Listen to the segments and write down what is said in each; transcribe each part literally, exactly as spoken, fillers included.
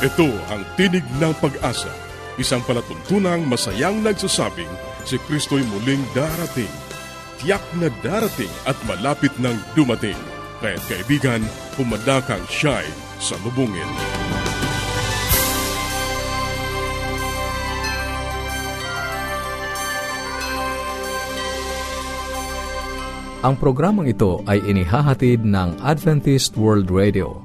Ito ang Tinig ng Pag-asa, isang palatuntunang masayang nagsasabing si Kristo'y muling darating. Tiyak na darating at malapit nang dumating. Kaya't kaibigan, pumadakang siya'y salubungin. Ang programang ito ay inihahatid ng Adventist World Radio.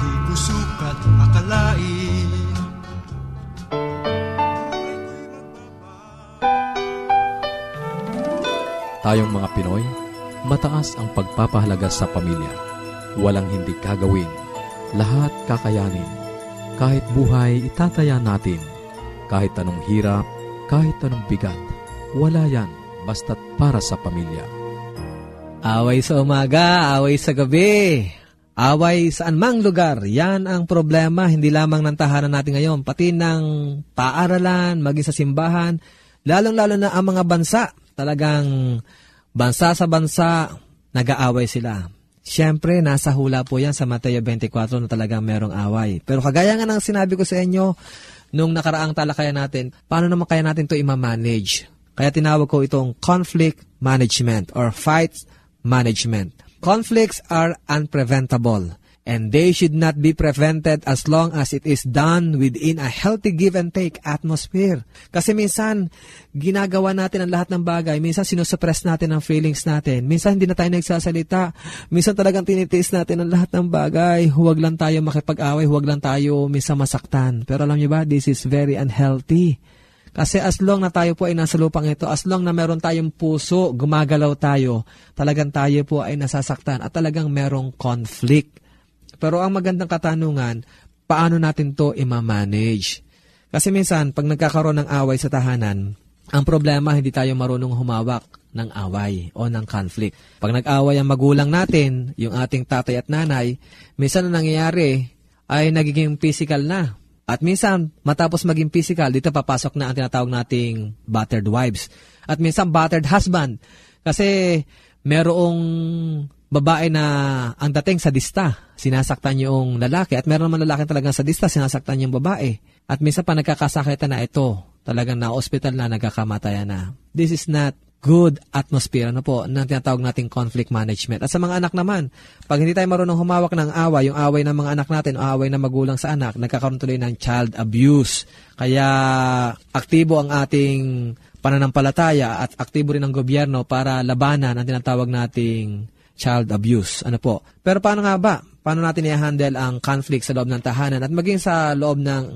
Di ko sukat akalain. Tayong mga Pinoy, mataas ang pagpapahalaga sa pamilya. Walang hindi kagawin, lahat kakayanin. Kahit buhay, itataya natin. Kahit anong hirap, kahit anong bigat, wala yan, basta't para sa pamilya. Away sa umaga, away sa gabi, away sa anumang lugar. Yan ang problema, hindi lamang ng tahanan natin ngayon, pati ng paaralan, maging sa simbahan, lalong-lalo na ang mga bansa. Talagang bansa sa bansa, nag-aaway sila. Siyempre, nasa hula po yan sa Mateo twenty-four na talagang merong away. Pero kagaya nga ng sinabi ko sa inyo, nung nakaraang talakayan natin, paano naman kaya natin ito imamanage? Kaya tinawag ko itong conflict management or fight management. Conflicts are unpreventable and they should not be prevented as long as it is done within a healthy give and take atmosphere. Kasi minsan, ginagawa natin ang lahat ng bagay. Minsan, sinusuppress natin ang feelings natin. Minsan, hindi na tayo nagsasalita. Minsan, talagang tinitiis natin ang lahat ng bagay. Huwag lang tayo makipag-away. Huwag lang tayo minsan masaktan. Pero alam niyo ba, this is very unhealthy. Kasi as long na tayo po ay nasa lupang ito, as long na meron tayong puso, gumagalaw tayo, talagang tayo po ay nasasaktan at talagang merong conflict. Pero ang magandang katanungan, paano natin to imamanage? Kasi minsan, pag nagkakaroon ng away sa tahanan, ang problema, hindi tayo marunong humawak ng away o ng conflict. Pag nag-away ang magulang natin, yung ating tatay at nanay, minsan na nangyayari ay nagiging physical na. At minsan, matapos maging physical, dito papasok na ang tinatawag nating battered wives. At minsan, battered husband. Kasi merong babae na ang dating sadista, sinasaktan yung lalaki. At meron naman lalaking talagang sadista, sinasaktan yung babae. At minsan pa nagkakasakitan na ito. Talagang na-hospital na, nagkakamatayan na. This is not good atmosphere, ano po, na tinatawag nating conflict management. At sa mga anak naman, pag hindi tayo marunong humawak ng away, yung away ng mga anak natin o away ng magulang sa anak, nagkakaroon tuloy ng child abuse. Kaya aktibo ang ating pananampalataya at aktibo rin ang gobyerno para labanan ang tinatawag nating child abuse. Ano po? Pero paano nga ba? Paano natin i-handle ang conflict sa loob ng tahanan at maging sa loob ng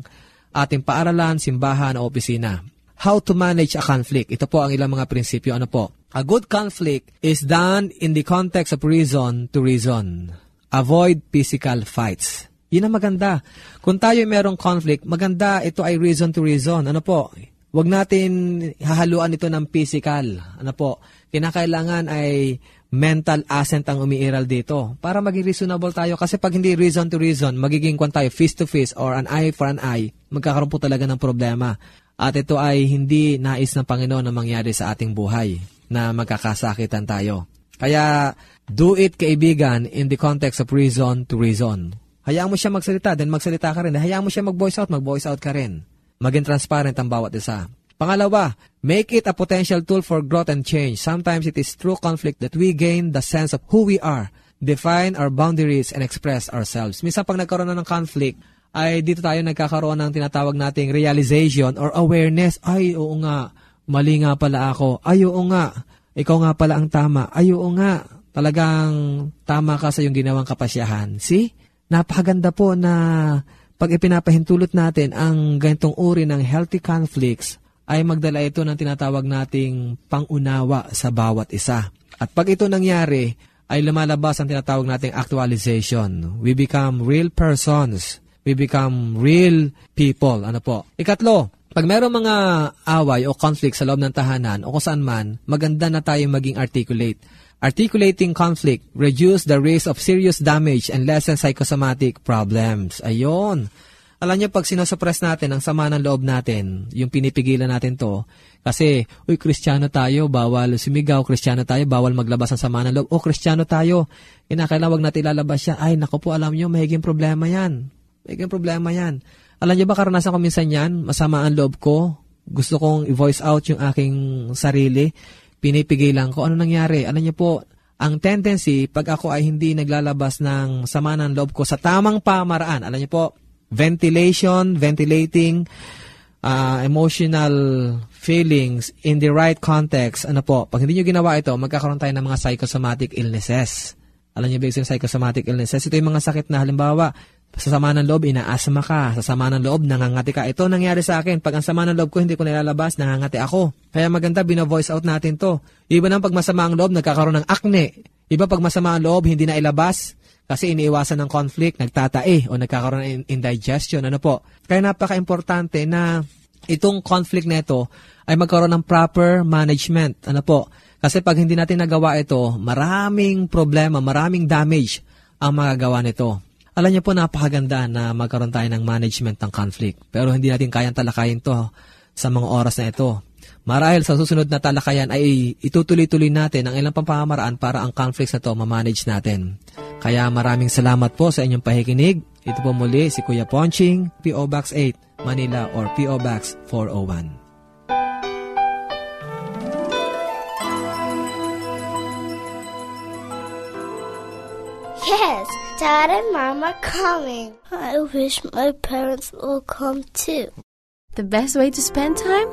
ating paaralan, simbahan o opisina? how to manage a conflict. Ito po ang ilang mga prinsipyo. Ano po? A good conflict is done in the context of reason to reason. Avoid physical fights. Yun ang maganda. Kung tayo merong conflict, maganda, ito ay reason to reason. Ano po? Huwag natin hahaluan ito ng physical. Ano po? Kinakailangan ay mental assent ang umiiral dito para maging reasonable tayo. Kasi pag hindi reason to reason, magiging kwan tayo, fist to fist or an eye for an eye, magkakaroon po talaga ng problema. At ito ay hindi nais ng Panginoon na mangyari sa ating buhay na magkakasakitan tayo. Kaya, do it, kaibigan, in the context of reason to reason. Hayaan mo siya magsalita, then magsalita ka rin. Hayaan mo siya mag-voice out, mag-voice out ka rin. Maging transparent ang bawat isa. Pangalawa, make it a potential tool for growth and change. Sometimes it is through conflict that we gain the sense of who we are, define our boundaries, and express ourselves. Minsan pag nagkaroon na ng conflict, ay dito tayo nagkakaroon ng tinatawag nating realization or awareness. Ay, oo nga, mali nga pala ako. Ay, oo nga, ikaw nga pala ang tama. Ay, oo nga, talagang tama ka sa iyong ginawang kapasyahan. See? Napakaganda po na pag ipinapahintulot natin ang ganitong uri ng healthy conflicts, ay magdala ito ng tinatawag nating pangunawa sa bawat isa. At pag ito nangyari, ay lumalabas ang tinatawag nating actualization. We become real persons. We become real people. Ano po? Ikatlo, pag mayroong mga away o conflict sa loob ng tahanan o kung saan man, maganda na tayo maging articulate. Articulating conflict reduce the risk of serious damage and lessen psychosomatic problems. Ayun. Alam niyo, pag sinosuppress natin ang sama ng loob natin, yung pinipigilan natin to, kasi, uy, Kristiyano tayo, bawal sumigaw, Kristiyano tayo, bawal maglabas ng sama ng loob, o Kristiyano tayo, kinakailangan wag natin ilalabas yan, ay, naku po, alam niyo, mahiging problema yan. Mahiging problema yan. Alam niyo ba, karanasan ko minsan yan, masama ang loob ko, gusto kong i-voice out yung aking sarili, pinipigilan ko, ano nangyari? Alam niyo po, ang tendency, pag ako ay hindi naglalabas ng sama ng loob ko sa tamang pamaraan, alam niyo po, ventilation, ventilating uh, emotional feelings in the right context. Ano po? Pag hindi nyo ginawa ito, magkakaroon tayo ng mga psychosomatic illnesses. Alam nyo ba yung psychosomatic illnesses? Ito yung mga sakit na halimbawa, sa sama ng loob, inaasma ka. Sa sama ng loob, nangangati ka. Ito nangyari sa akin. Pag ang sama ng loob ko, hindi ko nilalabas, nangangati ako. Kaya maganda, bina-voice out natin to. Iba nang pag masama ang loob, nagkakaroon ng acne. Iba pag masama ang loob, hindi na ilabas. Kasi iniiwasan ng conflict, nagtatae o nagkakaroon ng indigestion. Ano po? Kaya napaka-importante na itong conflict na ito ay magkaroon ng proper management. Ano po? Kasi pag hindi natin nagawa ito, maraming problema, maraming damage ang magagawa nito. Alam niyo po, napakaganda na magkaroon tayo ng management ng conflict. Pero hindi natin kayang talakayin to sa mga oras na ito. Marahil sa susunod na talakayan ay itutuloy-tuloy natin ang ilang pamamaraan para ang conflicts na ito mamanage natin. Kaya maraming salamat po sa inyong pakikinig. Ito po muli si Kuya Ponching, P O Box eight, Manila or P O Box four oh one. Yes, Dad and Mom are coming. I wish my parents will come too. The best way to spend time?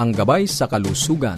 ang Gabay sa Kalusugan.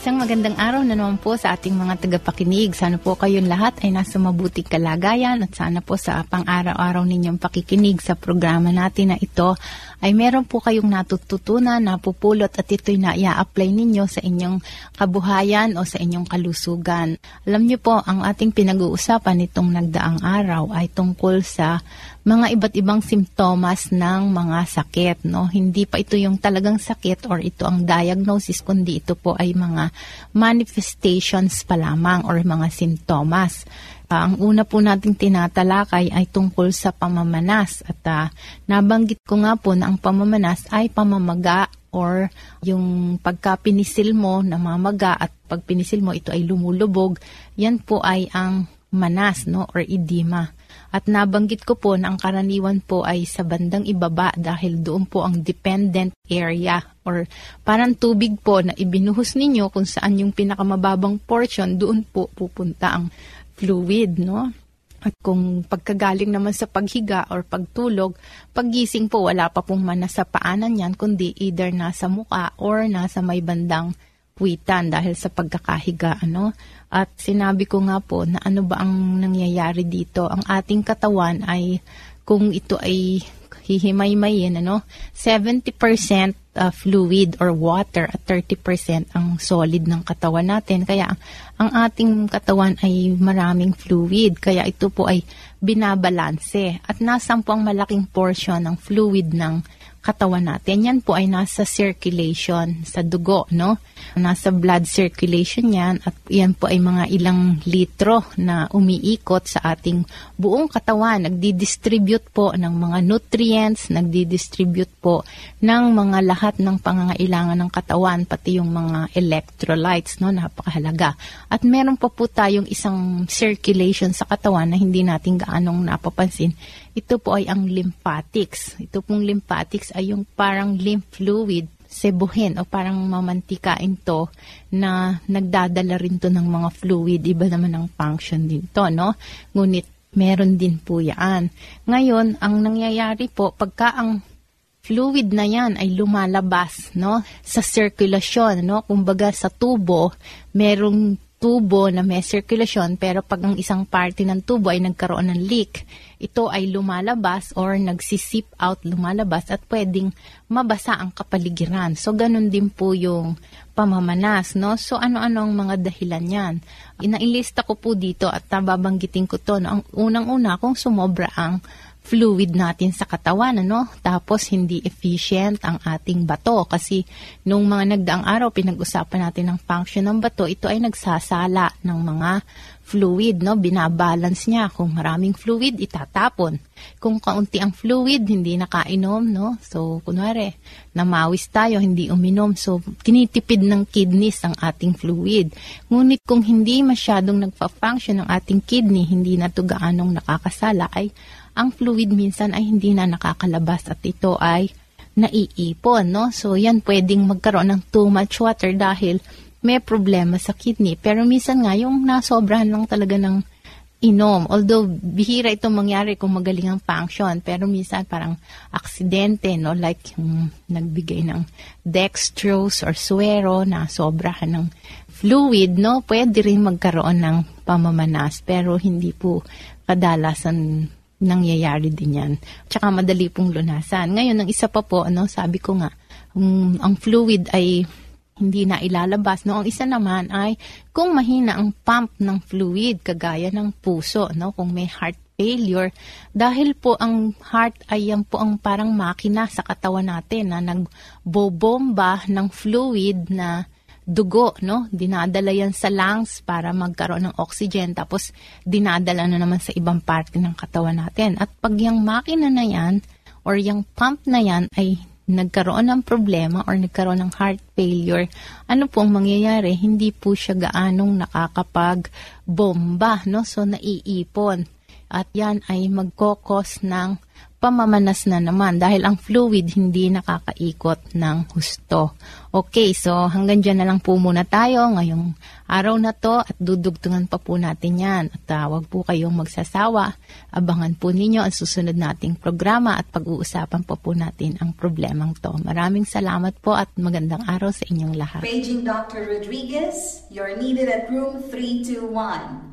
Isang magandang araw na naman po sa ating mga tagapakinig. Sana po kayong lahat ay nasa mabuting kalagayan at sana po sa pang-araw-araw ninyong pakikinig sa programa natin na ito ay meron po kayong natututunan, napupulot at ito'y na-i-apply ninyo sa inyong kabuhayan o sa inyong kalusugan. Alam niyo po, ang ating pinag-uusapan nitong nagdaang araw ay tungkol sa mga iba't ibang simptomas ng mga sakit, no? Hindi pa ito yung talagang sakit or ito ang diagnosis, kundi ito po ay mga manifestations pa lamang or mga simptomas. Uh, ang una po nating tinatalakay ay tungkol sa pamamanas at uh, nabanggit ko nga po na ang pamamanas ay pamamaga or yung pagkapinisil mo na mamaga at pagpinisil mo ito ay lumulubog, yan po ay ang manas, no, or edema. At nabanggit ko po na ang karaniwan po ay sa bandang ibaba dahil doon po ang dependent area or parang tubig po na ibinuhos ninyo kung saan yung pinakamababang portion, doon po pupunta ang fluid, no? At kung pagkagaling naman sa paghiga or pagtulog, paggising po wala pa pong manas sa paanan yan kundi either nasa muka or nasa may bandang puwitan dahil sa pagkakahiga, ano? At sinabi ko nga po na ano ba ang nangyayari dito? Ang ating katawan ay kung ito ay hihimay-mayin, ano? seventy percent uh, fluid or water at thirty percent ang solid ng katawan natin. Kaya ang ating katawan ay maraming fluid. Kaya ito po ay binabalanse. At nasan po ang malaking portion ng fluid ng katawan natin? Yan po ay nasa circulation, sa dugo, no? Nasa blood circulation yan at yan po ay mga ilang litro na umiikot sa ating buong katawan. Nagdi-distribute po ng mga nutrients, nagdi-distribute po ng mga lahat ng pangangailangan ng katawan, pati yung mga electrolytes, no? Napakahalaga. At meron po po tayong isang circulation sa katawan na hindi natin gaanong napapansin. Ito po ay ang lymphatics. Ito pong lymphatics ay yung parang lymph fluid, sebuhin o parang mamantikain to na nagdadala rin to ng mga fluid. Iba naman ang function din to, no? Ngunit meron din po yan. Ngayon, ang nangyayari po, pagka ang fluid na yan ay lumalabas, no? Sa circulation, no? Kumbaga sa tubo, merong tubo na may circulation pero pag ang isang parte ng tubo ay nagkaroon ng leak, ito ay lumalabas or nagsisip out, lumalabas at pwedeng mabasa ang kapaligiran. So, ganun din po yung pamamanas, no? So, ano-ano ang mga dahilan yan? Inailista ko po dito at nababanggitin ko to, no? Ang unang-una, kung sumobra ang fluid natin sa katawan, ano? Tapos hindi efficient ang ating bato kasi nung mga nagdaang araw pinag-usapan natin ang function ng bato, ito ay nagsasala ng mga fluid, no? Binabalance niya. Kung maraming fluid, itatapon. Kung kaunti ang fluid, hindi nakainom, no? So, kunwari, namawis tayo, hindi uminom. So, tinitipid ng kidneys ang ating fluid. Ngunit kung hindi masyadong nagpa-function ang ating kidney, hindi na ito gaanong nakakasala, ay ang fluid minsan ay hindi na nakakalabas at ito ay naiipon, no? So, yan pwedeng magkaroon ng too much water dahil may problema sa kidney. Pero minsan nga, yung nasobrahan lang talaga ng inom. Although, bihira itong mangyari kung magaling ang function. Pero minsan parang aksidente, no? Like yung nagbigay ng dextrose or suero na sobrahan ng fluid, no? Pwede rin magkaroon ng pamamanas. Pero hindi po kadalasan nangyayari din yan. Tsaka madali pong lunasan. Ngayon, ang isa pa po, ano, sabi ko nga, um, ang fluid ay hindi na ilalabas, no? Ang isa naman ay kung mahina ang pump ng fluid, kagaya ng puso, no? Kung may heart failure, dahil po ang heart ay yan po ang parang makina sa katawan natin na nagbobomba ng fluid na dugo, no? Dinadala yan sa lungs para magkaroon ng oxygen, tapos dinadala na naman sa ibang parte ng katawan natin. At pag yung makina na yan, or yung pump na yan ay nagkaroon ng problema or nagkaroon ng heart failure, ano po ang mangyayari? Hindi po siya gaanong nakakapag-bomba, no? So, naiipon. at yan ay magkokos ng pamamanas na naman dahil ang fluid hindi nakakaikot ng husto. Okay, so hanggang dyan na lang po muna tayo ngayong araw na to at dudugtungan pa po natin yan. At uh, huwag po kayong magsasawa. Abangan po ninyo ang susunod nating programa at pag-uusapan po po natin ang problemang to. Maraming salamat po at magandang araw sa inyong lahat. Paging Doctor Rodriguez, you're needed at room three two one.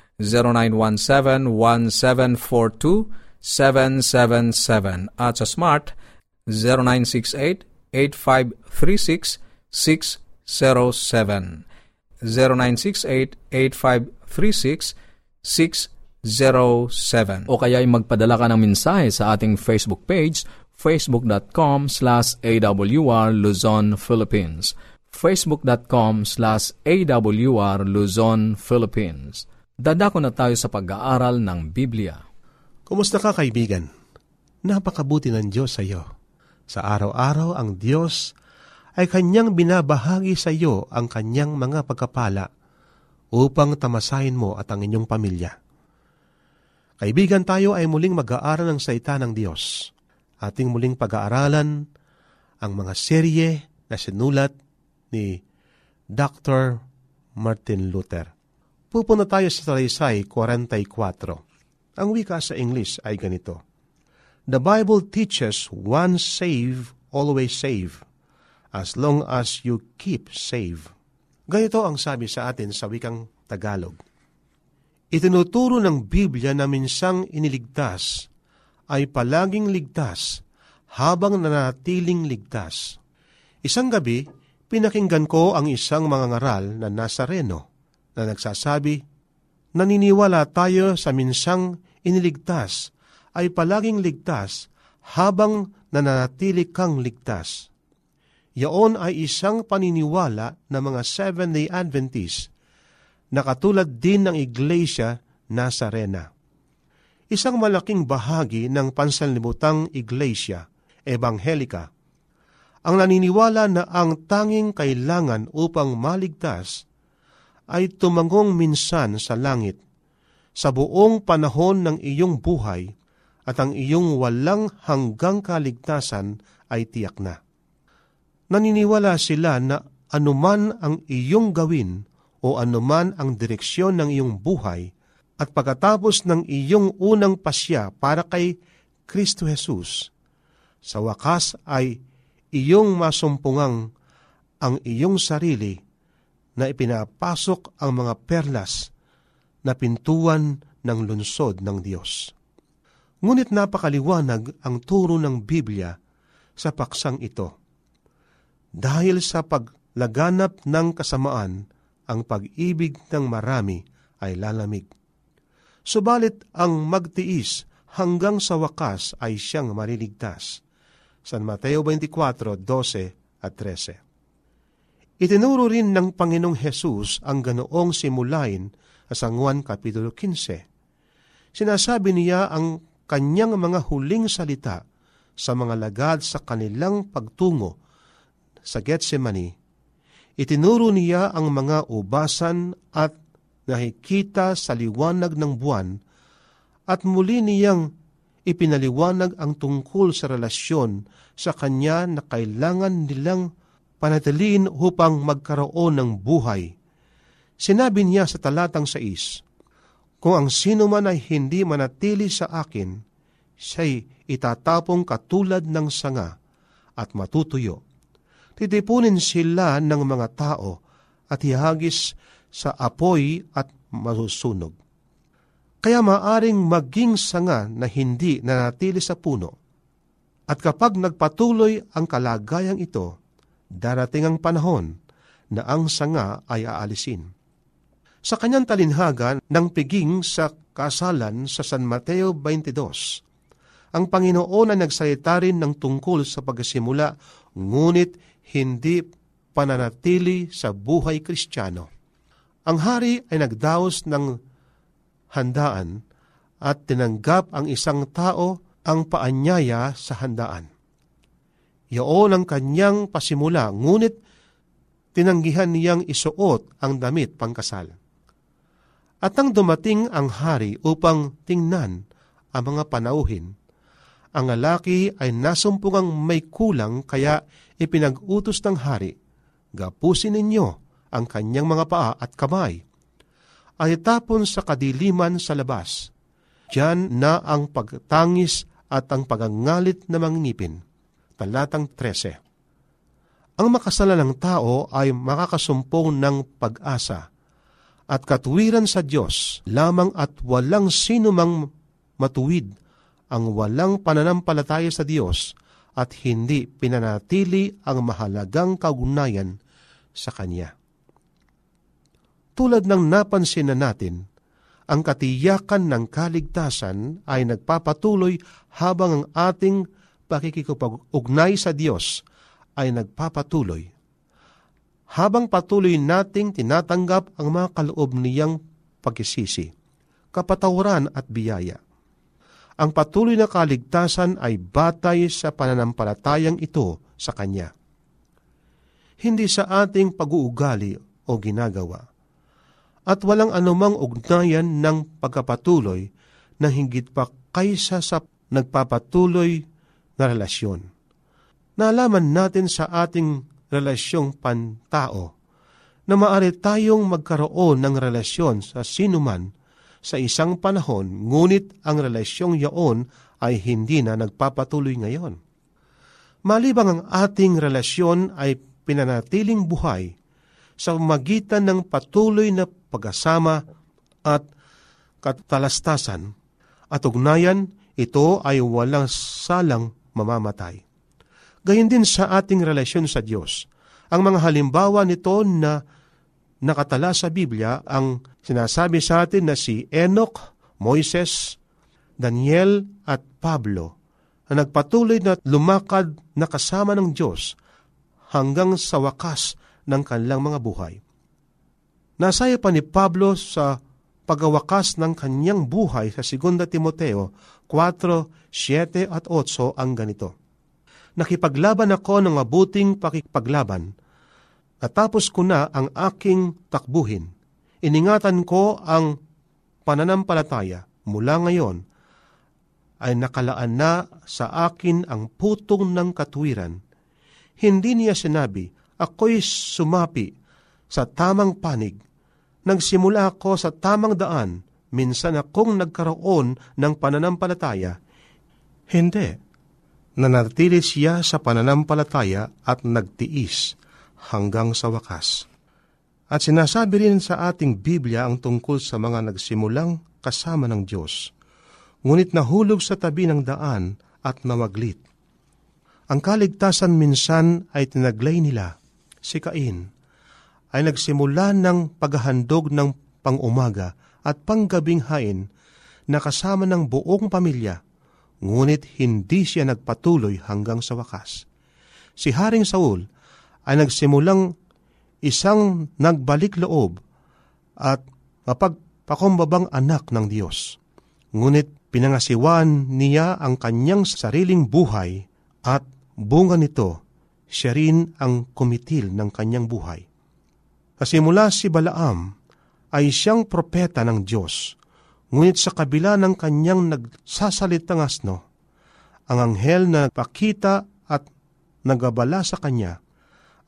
zero nine one seven, one seven four two, seven seven seven, at sa Smart zero nine six eight, eight five three six, six zero seven, zero nine six eight, eight five three six, six zero seven. O kaya ay magpadala ka ng mensahe sa ating Facebook page, facebook.com slash AWR Luzon, Philippines. facebook.com slash AWR Luzon, Philippines. Dadako na tayo sa pag-aaral ng Biblia. Kumusta ka, kaibigan? Napakabuti ng Diyos sa iyo. Sa araw-araw, ang Diyos ay Kanyang binabahagi sa iyo ang Kanyang mga pagkapala upang tamasahin mo at ang inyong pamilya. Kaibigan, tayo ay muling mag-aaral ng salita ng Diyos. Ating muling pag-aaralan ang mga serye na sinulat ni Doctor Martin Luther. Pupunta tayo sa Talisay forty-four. Ang wika sa English ay ganito. The Bible teaches once save, always save, as long as you keep save. Ganito ang sabi sa atin sa wikang Tagalog. Itinuturo ng Biblia na minsang iniligtas ay palaging ligtas habang nanatiling ligtas. Isang gabi, pinakinggan ko ang isang mangangaral na Nazareno na nagsasabi, naniniwala tayo sa minsang iniligtas ay palaging ligtas habang nananatili kang ligtas. Iyon ay isang paniniwala ng mga Seventh-day Adventists na katulad din ng Iglesia Nazarena. Isang malaking bahagi ng pansanlibutang Iglesia Ebanghelika ang naniniwala na ang tanging kailangan upang maligtas ay tumangong minsan sa langit, sa buong panahon ng iyong buhay, at ang iyong walang hanggang kaligtasan ay tiyak na. Naniniwala sila na anuman ang iyong gawin o anuman ang direksyon ng iyong buhay, at pagkatapos ng iyong unang pasya para kay Kristo Jesus, sa wakas ay iyong masumpungang ang iyong sarili na ipinapasok ang mga perlas na pintuan ng lungsod ng Diyos. Ngunit napakaliwanag ang turo ng Biblia sa paksang ito. Dahil sa paglaganap ng kasamaan, ang pag-ibig ng marami ay lalamig. Subalit ang magtiis hanggang sa wakas ay siyang maliligtas. San Mateo twenty-four, twelve at thirteen. Itinuro rin ng Panginoong Hesus ang ganoong simulain sa Juan Kapitulo fifteen. Sinasabi niya ang kanyang mga huling salita sa mga lagad sa kanilang pagtungo sa Getsemani. Itinuro niya ang mga ubasan at nakikita sa liwanag ng buwan, at muli niyang ipinaliwanag ang tungkol sa relasyon sa kanya na kailangan nilang panatiliin upang magkaroon ng buhay. Sinabi niya sa talatang six, kung ang sino man ay hindi manatili sa akin, siya'y itatapong katulad ng sanga at matutuyo. Titipunin sila ng mga tao at ihagis sa apoy at masusunog. Kaya maaring maging sanga na hindi nanatili sa puno. At kapag nagpatuloy ang kalagayang ito, darating ang panahon na ang sanga ay aalisin. Sa kanyang talinhagan ng piging sa kasalan sa San Mateo dalawampu't dalawa, ang Panginoon ay nagsalita rin ng tungkol sa pagsimula, ngunit hindi pananatili sa buhay Kristiyano. Ang hari ay nagdaos ng handaan at tinanggap ang isang tao ang paanyaya sa handaan. Iyon ang kanyang pasimula, ngunit tinanggihan niyang isuot ang damit pangkasal. At nang dumating ang hari upang tingnan ang mga panauhin, ang lalaki ay nasumpungang may kulang kaya ipinag-utos ng hari, "Gapusin ninyo ang kanyang mga paa at kamay ay tapon sa kadiliman sa labas. Diyan na ang pagtangis at ang pagangalit na mangingipin." Talatang labintatlo. Ang makasalanang tao ay makakasumpong ng pag-asa at katuwiran sa Diyos lamang at walang sinumang matuwid ang walang pananampalataya sa Diyos at hindi pinanatili ang mahalagang kaugnayan sa Kanya. Tulad ng napansin na natin, ang katiyakan ng kaligtasan ay nagpapatuloy habang ang ating pakikipag-ugnay sa Diyos ay nagpapatuloy. Habang patuloy nating tinatanggap ang mga kaloob niyang pagkisisi, kapatawaran at biyaya. Ang patuloy na kaligtasan ay batay sa pananampalatayang ito sa Kanya, hindi sa ating pag-uugali o ginagawa. At walang anumang ugnayan ng pagkapatuloy na higit pa kaysa sa nagpapatuloy na relasyon. Naalaman natin sa ating relasyong pantao na maaari tayong magkaroon ng relasyon sa sinuman sa isang panahon, ngunit ang relasyong yaon ay hindi na nagpapatuloy ngayon. Malibang ang ating relasyon ay pinanatiling buhay sa magitan ng patuloy na pagkasama at katalastasan at ugnayan, ito ay walang salang mamamatay. Gayon din sa ating relasyon sa Diyos. Ang mga halimbawa nito na nakatala sa Biblia ang sinasabi sa atin na si Enoch, Moises, Daniel at Pablo na nagpatuloy na lumakad na kasama ng Diyos hanggang sa wakas ng kanilang mga buhay. Nasaya pa ni Pablo sa pagawakas ng kanyang buhay sa Second Timoteo four, seven at eight ang ganito. "Nakipaglaban ako ng mabuting pakikipaglaban. Natapos ko na ang aking takbuhin. Iningatan ko ang pananampalataya. Mula ngayon ay nakalaan na sa akin ang putong ng katwiran." Hindi niya sinabi, "Ako'y sumapi sa tamang panig. Nagsimula ako sa tamang daan, minsan akong nagkaroon ng pananampalataya." Hindi. Nanatili siya sa pananampalataya at nagtiis hanggang sa wakas. At sinasabi rin sa ating Biblia ang tungkol sa mga nagsimulang kasama ng Diyos, ngunit nahulog sa tabi ng daan at nawaglit. Ang kaligtasan minsan ay tinaglay nila. Si Cain ay nagsimula ng paghahandog ng pangumaga at panggabing hain na kasama ng buong pamilya, ngunit hindi siya nagpatuloy hanggang sa wakas. Si Haring Saul ay nagsimulang isang nagbalik loob at mapagpakumbabang anak ng Diyos, ngunit pinangasiwan niya ang kanyang sariling buhay at bunga nito, siya rin ang kumitil ng kanyang buhay. Kasi mula si Balaam ay siyang propeta ng Diyos, ngunit sa kabila ng kanyang nagsasalitang asno, ang anghel na nagpakita at nagabala sa kanya,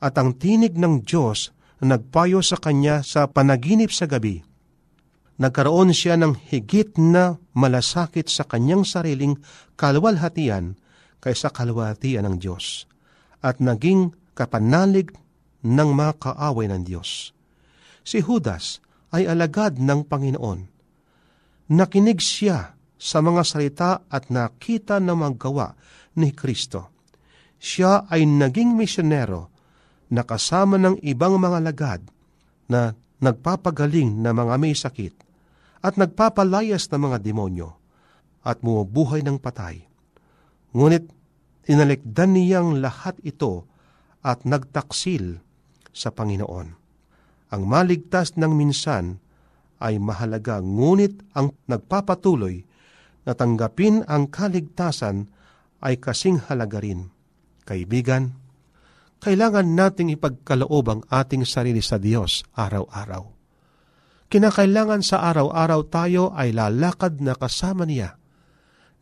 at ang tinig ng Diyos na nagpayo sa kanya sa panaginip sa gabi, nagkaroon siya ng higit na malasakit sa kanyang sariling kalwalhatian kaysa kalwalhatian ng Diyos, at naging kapanalig ng mga kaaway ng Diyos. Si Judas ay alagad ng Panginoon. Nakinig siya sa mga salita at nakita na magawa ni Kristo. Siya ay naging misyonero na kasama ng ibang mga lagad na nagpapagaling na mga may sakit at nagpapalayas ng mga demonyo at bumubuhay ng patay. Ngunit inalikdan niyang lahat ito at nagtaksil sa Panginoon. Ang maligtas ng minsan ay mahalaga, ngunit ang nagpapatuloy na tanggapin ang kaligtasan ay kasing halaga rin. Kaibigan, kailangan nating ipagkaloob ang ating sarili sa Diyos araw-araw. Kinakailangan sa araw-araw tayo ay lalakad na kasama niya.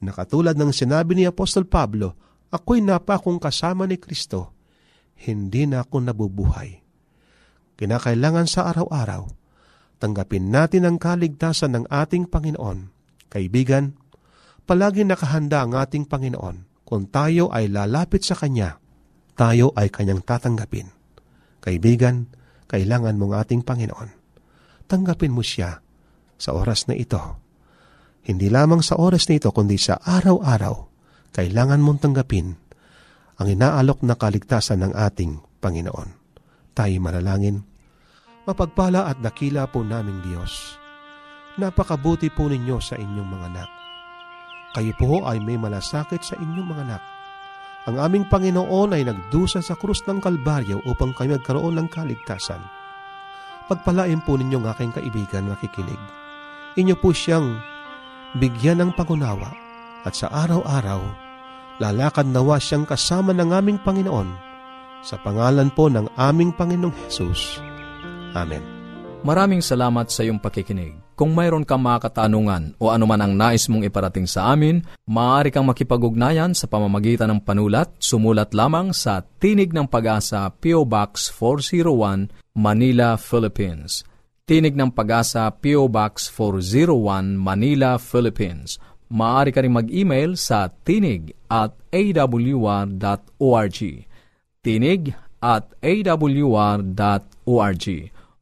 Nakatulad ng sinabi ni Apostol Pablo, ako'y napakong kasama ni Kristo, hindi na ako nabubuhay. Kinakailangan sa araw-araw, tanggapin natin ang kaligtasan ng ating Panginoon. Kaibigan, palagi nakahanda ang ating Panginoon. Kung tayo ay lalapit sa Kanya, tayo ay Kanyang tatanggapin. Kaibigan, kailangan mong ating Panginoon. Tanggapin mo siya sa oras na ito. Hindi lamang sa oras na ito, kundi sa araw-araw, kailangan mong tanggapin ang inaalok na kaligtasan ng ating Panginoon. Tayo manalangin. Mapagpala at dakila po naming Diyos. Napakabuti po ninyo sa inyong mga anak. Kayo po ay may malasakit sa inyong mga anak. Ang aming Panginoon ay nagdusa sa krus ng Kalbaryo upang kami magkaroon ng kaligtasan. Pagpalain po ninyong aking kaibigan makikinig. Inyo po siyang bigyan ng pangunawa at sa araw-araw, lalakad nawa siyang kasama ng aming Panginoon sa pangalan po ng aming Panginoong Hesus. Amen. Maraming salamat sa iyong pakikinig. Kung mayroon kang mga katanungan o anuman ang nais mong iparating sa amin, maaari kang makipag-ugnayan sa pamamagitan ng panulat. Sumulat lamang sa Tinig ng Pag-asa, P O. Box four oh one, Manila, Philippines. Tinig ng Pag-asa, P O. Box four oh one, Manila, Philippines. Maaari ka rin mag-email sa tinig at a w r dot org. Tinig at a w r dot org.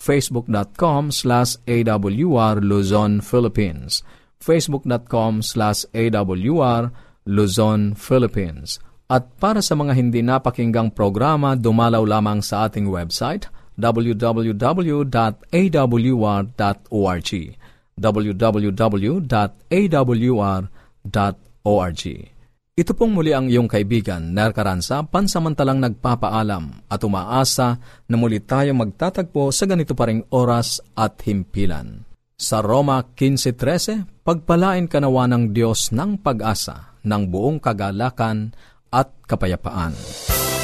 facebook.com slash awr Luzon, Philippines. facebook.com slash awr Luzon, Philippines. At para sa mga hindi napakinggang programa, dumalaw lamang sa ating website, w w w dot a w r dot org. w w w dot a w r dot org. Ito pong muli ang iyong kaibigan, Ner Karanza, pansamantalang nagpapaalam at umaasa na muli tayo magtatagpo sa ganito pa ring oras at himpilan. Sa Roma fifteen thirteen, pagpalain kanawa ng Diyos ng pag-asa, ng buong kagalakan at kapayapaan.